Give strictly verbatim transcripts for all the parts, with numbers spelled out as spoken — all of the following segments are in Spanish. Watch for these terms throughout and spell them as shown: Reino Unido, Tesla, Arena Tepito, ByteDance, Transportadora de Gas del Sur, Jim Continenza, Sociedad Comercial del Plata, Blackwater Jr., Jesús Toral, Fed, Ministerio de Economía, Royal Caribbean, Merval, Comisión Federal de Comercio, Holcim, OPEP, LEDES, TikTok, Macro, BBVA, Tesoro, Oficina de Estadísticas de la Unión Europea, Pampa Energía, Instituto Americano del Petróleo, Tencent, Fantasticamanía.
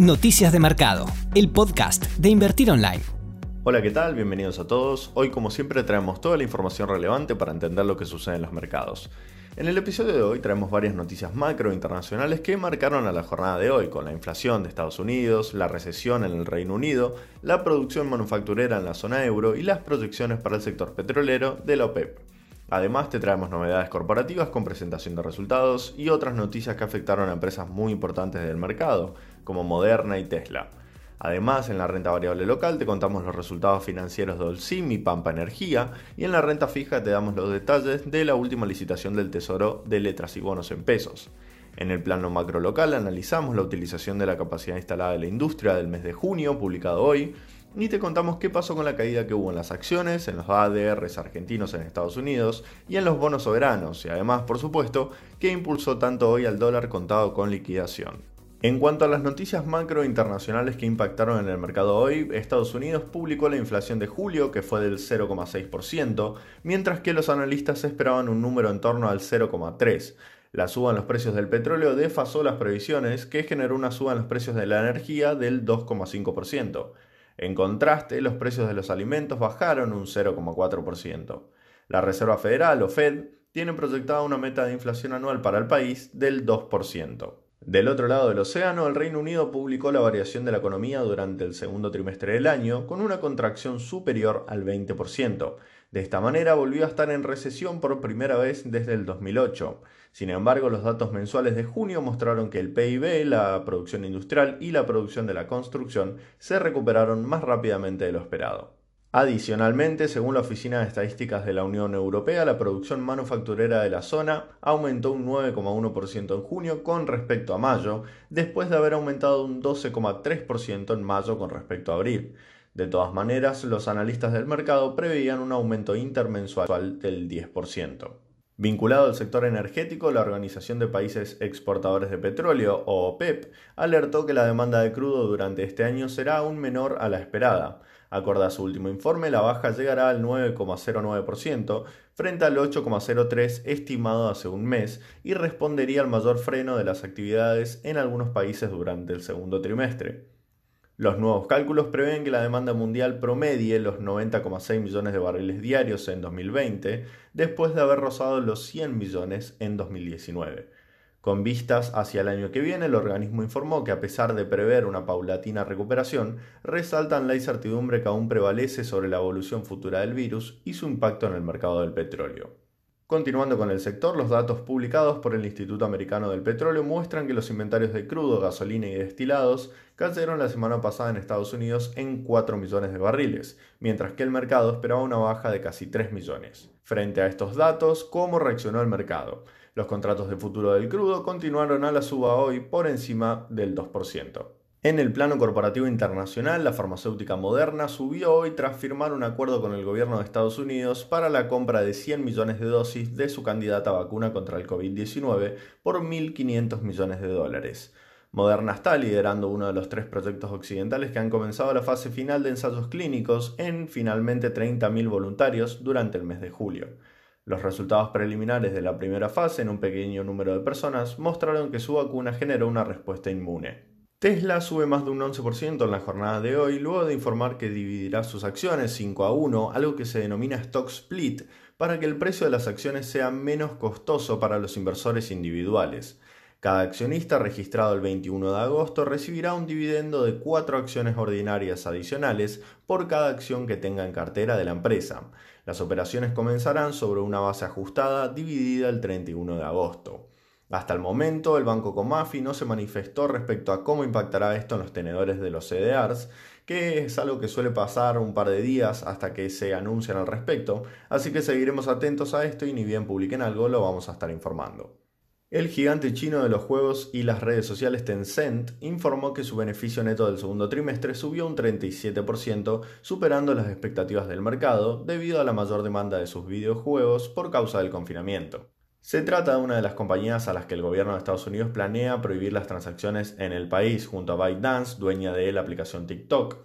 Noticias de Mercado, el podcast de Invertir Online. Hola, ¿qué tal? Bienvenidos a todos. Hoy, como siempre, traemos toda la información relevante para entender lo que sucede en los mercados. En el episodio de hoy traemos varias noticias macro internacionales que marcaron a la jornada de hoy, con la inflación de Estados Unidos, la recesión en el Reino Unido, la producción manufacturera en la zona euro y las proyecciones para el sector petrolero de la OPEP. Además, te traemos novedades corporativas con presentación de resultados y otras noticias que afectaron a empresas muy importantes del mercado, como Moderna y Tesla. Además, en la renta variable local te contamos los resultados financieros de Holcim y Pampa Energía, y en la renta fija te damos los detalles de la última licitación del Tesoro de letras y bonos en pesos. En el plano macro local analizamos la utilización de la capacidad instalada de la industria del mes de junio, publicado hoy, y te contamos qué pasó con la caída que hubo en las acciones, en los A D Rs argentinos en Estados Unidos y en los bonos soberanos, y además, por supuesto, qué impulsó tanto hoy al dólar contado con liquidación. En cuanto a las noticias macro internacionales que impactaron en el mercado hoy, Estados Unidos publicó la inflación de julio, que fue del cero coma seis por ciento, mientras que los analistas esperaban un número en torno al cero coma tres por ciento. La suba en los precios del petróleo desfasó las previsiones, que generó una suba en los precios de la energía del dos coma cinco por ciento. En contraste, los precios de los alimentos bajaron un cero coma cuatro por ciento. La Reserva Federal, o Fed, tiene proyectada una meta de inflación anual para el país del dos por ciento. Del otro lado del océano, el Reino Unido publicó la variación de la economía durante el segundo trimestre del año, con una contracción superior al veinte por ciento. De esta manera volvió a estar en recesión por primera vez desde el dos mil ocho. Sin embargo, los datos mensuales de junio mostraron que el P I B, la producción industrial y la producción de la construcción se recuperaron más rápidamente de lo esperado. Adicionalmente, según la Oficina de Estadísticas de la Unión Europea, la producción manufacturera de la zona aumentó un nueve coma uno por ciento en junio con respecto a mayo, después de haber aumentado un doce coma tres por ciento en mayo con respecto a abril. De todas maneras, los analistas del mercado preveían un aumento intermensual del diez por ciento. Vinculado al sector energético, la Organización de Países Exportadores de Petróleo, o OPEP, alertó que la demanda de crudo durante este año será aún menor a la esperada. Acorde a su último informe, la baja llegará al nueve coma cero nueve por ciento frente al ocho coma cero tres por ciento estimado hace un mes y respondería al mayor freno de las actividades en algunos países durante el segundo trimestre. Los nuevos cálculos prevén que la demanda mundial promedie los noventa coma seis millones de barriles diarios en dos mil veinte, después de haber rozado los cien millones en dos mil diecinueve. Con vistas hacia el año que viene, el organismo informó que, a pesar de prever una paulatina recuperación, resaltan la incertidumbre que aún prevalece sobre la evolución futura del virus y su impacto en el mercado del petróleo. Continuando con el sector, los datos publicados por el Instituto Americano del Petróleo muestran que los inventarios de crudo, gasolina y destilados cayeron la semana pasada en Estados Unidos en cuatro millones de barriles, mientras que el mercado esperaba una baja de casi tres millones. Frente a estos datos, ¿cómo reaccionó el mercado? Los contratos de futuro del crudo continuaron a la suba hoy por encima del dos por ciento. En el plano corporativo internacional, la farmacéutica Moderna subió hoy tras firmar un acuerdo con el gobierno de Estados Unidos para la compra de cien millones de dosis de su candidata vacuna contra el COVID diecinueve por mil quinientos millones de dólares. Moderna está liderando uno de los tres proyectos occidentales que han comenzado la fase final de ensayos clínicos en finalmente treinta mil voluntarios durante el mes de julio. Los resultados preliminares de la primera fase en un pequeño número de personas mostraron que su vacuna generó una respuesta inmune. Tesla sube más de un once por ciento en la jornada de hoy luego de informar que dividirá sus acciones cinco a uno, algo que se denomina stock split, para que el precio de las acciones sea menos costoso para los inversores individuales. Cada accionista registrado el veintiuno de agosto recibirá un dividendo de cuatro acciones ordinarias adicionales por cada acción que tenga en cartera de la empresa. Las operaciones comenzarán sobre una base ajustada dividida el treinta y uno de agosto. Hasta el momento, el banco Comafi no se manifestó respecto a cómo impactará esto en los tenedores de los C D Rs, que es algo que suele pasar un par de días hasta que se anuncian al respecto, así que seguiremos atentos a esto y ni bien publiquen algo lo vamos a estar informando. El gigante chino de los juegos y las redes sociales Tencent informó que su beneficio neto del segundo trimestre subió un treinta y siete por ciento, superando las expectativas del mercado debido a la mayor demanda de sus videojuegos por causa del confinamiento. Se trata de una de las compañías a las que el gobierno de Estados Unidos planea prohibir las transacciones en el país, junto a ByteDance, dueña de la aplicación TikTok.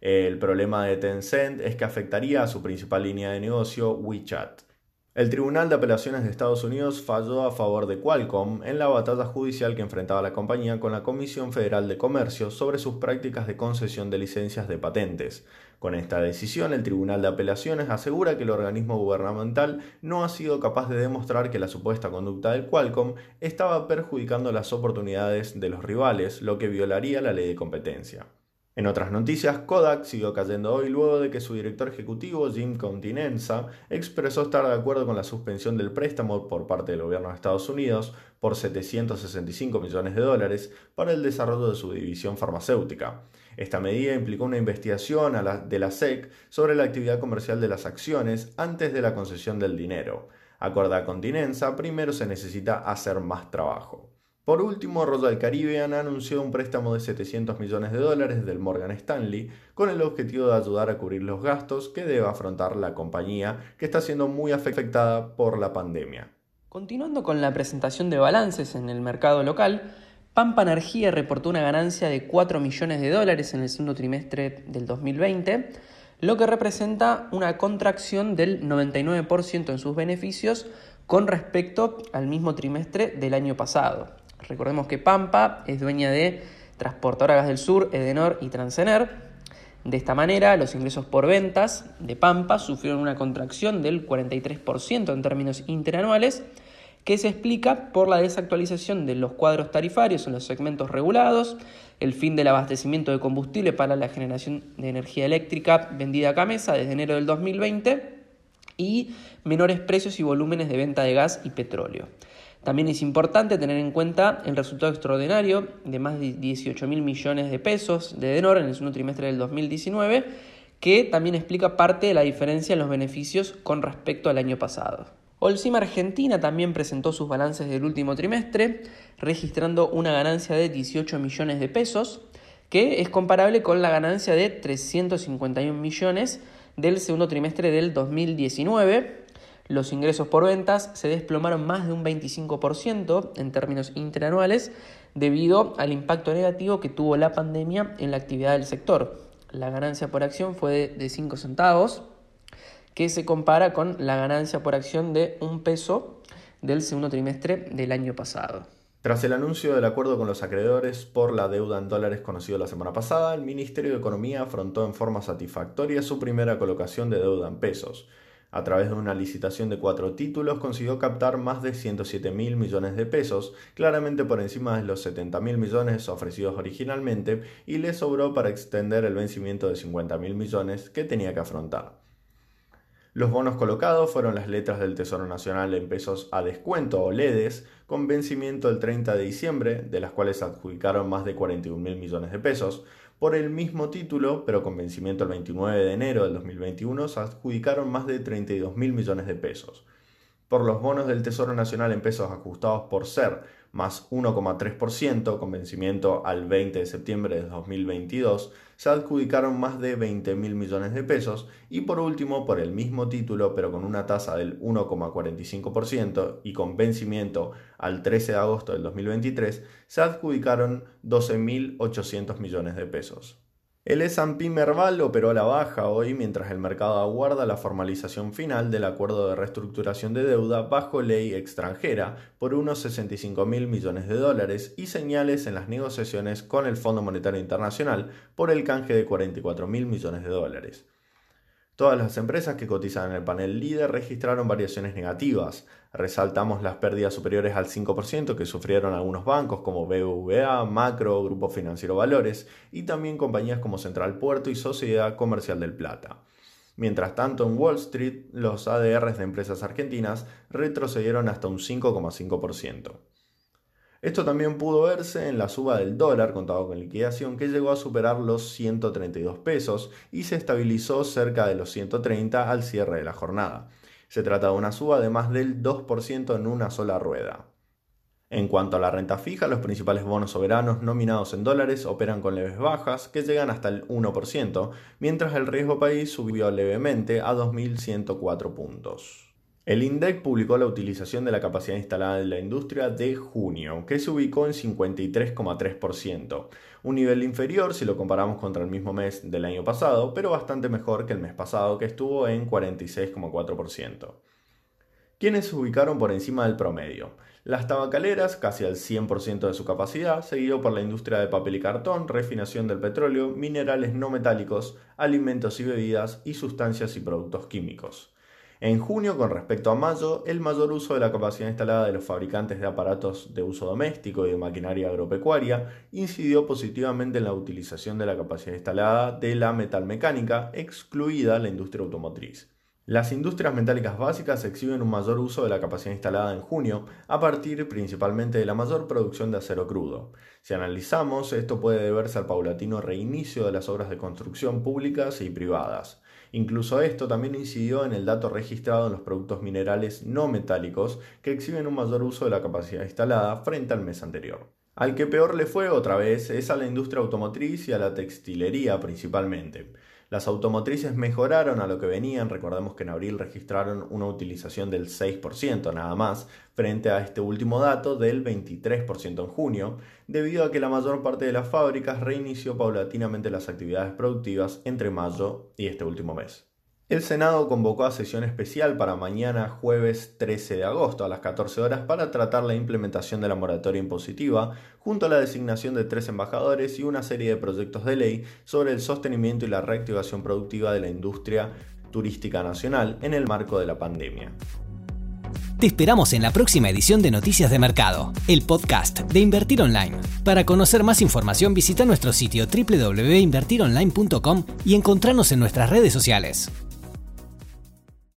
El problema de Tencent es que afectaría a su principal línea de negocio, WeChat. El Tribunal de Apelaciones de Estados Unidos falló a favor de Qualcomm en la batalla judicial que enfrentaba la compañía con la Comisión Federal de Comercio sobre sus prácticas de concesión de licencias de patentes. Con esta decisión, el Tribunal de Apelaciones asegura que el organismo gubernamental no ha sido capaz de demostrar que la supuesta conducta de Qualcomm estaba perjudicando las oportunidades de los rivales, lo que violaría la ley de competencia. En otras noticias, Kodak siguió cayendo hoy luego de que su director ejecutivo, Jim Continenza, expresó estar de acuerdo con la suspensión del préstamo por parte del gobierno de Estados Unidos por setecientos sesenta y cinco millones de dólares para el desarrollo de su división farmacéutica. Esta medida implicó una investigación a la, de la S E C sobre la actividad comercial de las acciones antes de la concesión del dinero. Acorde a Continenza, primero se necesita hacer más trabajo. Por último, Royal Caribbean anunció un préstamo de setecientos millones de dólares del Morgan Stanley con el objetivo de ayudar a cubrir los gastos que debe afrontar la compañía, que está siendo muy afectada por la pandemia. Continuando con la presentación de balances en el mercado local, Pampa Energía reportó una ganancia de cuatro millones de dólares en el segundo trimestre del dos mil veinte, lo que representa una contracción del noventa y nueve por ciento en sus beneficios con respecto al mismo trimestre del año pasado. Recordemos que Pampa es dueña de Transportadora de Gas del Sur, Edenor y Transener. De esta manera, los ingresos por ventas de Pampa sufrieron una contracción del cuarenta y tres por ciento en términos interanuales, que se explica por la desactualización de los cuadros tarifarios en los segmentos regulados, el fin del abastecimiento de combustible para la generación de energía eléctrica vendida a Cammesa desde enero del dos mil veinte y menores precios y volúmenes de venta de gas y petróleo. También es importante tener en cuenta el resultado extraordinario de más de dieciocho mil millones de pesos de Denor en el segundo trimestre del dos mil diecinueve, que también explica parte de la diferencia en los beneficios con respecto al año pasado. Holcim Argentina también presentó sus balances del último trimestre, registrando una ganancia de dieciocho millones de pesos, que es comparable con la ganancia de trescientos cincuenta y un millones del segundo trimestre del dos mil diecinueve. Los ingresos por ventas se desplomaron más de un veinticinco por ciento en términos interanuales debido al impacto negativo que tuvo la pandemia en la actividad del sector. La ganancia por acción fue de cinco centavos, que se compara con la ganancia por acción de un peso del segundo trimestre del año pasado. Tras el anuncio del acuerdo con los acreedores por la deuda en dólares conocido la semana pasada, el Ministerio de Economía afrontó en forma satisfactoria su primera colocación de deuda en pesos. A través de una licitación de cuatro títulos consiguió captar más de ciento siete mil millones de pesos, claramente por encima de los setenta mil millones ofrecidos originalmente, y le sobró para extender el vencimiento de cincuenta mil millones que tenía que afrontar. Los bonos colocados fueron las letras del Tesoro Nacional en pesos a descuento o LEDES con vencimiento el treinta de diciembre, de las cuales adjudicaron más de cuarenta y un mil millones de pesos. Por el mismo título, pero con vencimiento el veintinueve de enero del dos mil veintiuno, se adjudicaron más de treinta y dos mil millones de pesos. Por los bonos del Tesoro Nacional en pesos ajustados por S E R, más uno coma tres por ciento, con vencimiento al veinte de septiembre de dos mil veintidós, se adjudicaron más de veinte mil millones de pesos, y por último, por el mismo título, pero con una tasa del uno coma cuarenta y cinco por ciento y con vencimiento al trece de agosto del dos mil veintitrés, se adjudicaron doce mil ochocientos millones de pesos. El S and P Merval operó a la baja hoy mientras el mercado aguarda la formalización final del acuerdo de reestructuración de deuda bajo ley extranjera por unos sesenta y cinco mil millones de dólares y señales en las negociaciones con el F M I por el canje de cuarenta y cuatro mil millones de dólares. Todas las empresas que cotizan en el panel líder registraron variaciones negativas. Resaltamos las pérdidas superiores al cinco por ciento que sufrieron algunos bancos como B B V A, Macro, Grupo Financiero Valores y también compañías como Central Puerto y Sociedad Comercial del Plata. Mientras tanto, en Wall Street, los A D Rs de empresas argentinas retrocedieron hasta un cinco coma cinco por ciento. Esto también pudo verse en la suba del dólar contado con liquidación, que llegó a superar los ciento treinta y dos pesos y se estabilizó cerca de los ciento treinta al cierre de la jornada. Se trata de una suba de más del dos por ciento en una sola rueda. En cuanto a la renta fija, los principales bonos soberanos nominados en dólares operan con leves bajas que llegan hasta el uno por ciento, mientras el riesgo país subió levemente a dos mil ciento cuatro puntos. El INDEC publicó la utilización de la capacidad instalada de la industria de junio, que se ubicó en cincuenta y tres coma tres por ciento, un nivel inferior si lo comparamos contra el mismo mes del año pasado, pero bastante mejor que el mes pasado, que estuvo en cuarenta y seis coma cuatro por ciento. quienes se ubicaron por encima del promedio. Las tabacaleras, casi al cien por ciento de su capacidad, seguido por la industria de papel y cartón, refinación del petróleo, minerales no metálicos, alimentos y bebidas y sustancias y productos químicos. En junio, con respecto a mayo, el mayor uso de la capacidad instalada de los fabricantes de aparatos de uso doméstico y de maquinaria agropecuaria incidió positivamente en la utilización de la capacidad instalada de la metalmecánica, excluida la industria automotriz. Las industrias metálicas básicas exhiben un mayor uso de la capacidad instalada en junio, a partir principalmente de la mayor producción de acero crudo. Si analizamos, esto puede deberse al paulatino reinicio de las obras de construcción públicas y privadas. Incluso esto también incidió en el dato registrado en los productos minerales no metálicos, que exhiben un mayor uso de la capacidad instalada frente al mes anterior. Al que peor le fue otra vez es a la industria automotriz y a la textilería principalmente. Las automotrices mejoraron a lo que venían, recordemos que en abril registraron una utilización del seis por ciento nada más, frente a este último dato del veintitrés por ciento en junio, debido a que la mayor parte de las fábricas reinició paulatinamente las actividades productivas entre mayo y este último mes. El Senado convocó a sesión especial para mañana jueves trece de agosto a las catorce horas para tratar la implementación de la moratoria impositiva, junto a la designación de tres embajadores y una serie de proyectos de ley sobre el sostenimiento y la reactivación productiva de la industria turística nacional en el marco de la pandemia. Te esperamos en la próxima edición de Noticias de Mercado, el podcast de Invertir Online. Para conocer más información, visita nuestro sitio doble u doble u doble u punto invertir online punto com y encontrarnos en nuestras redes sociales.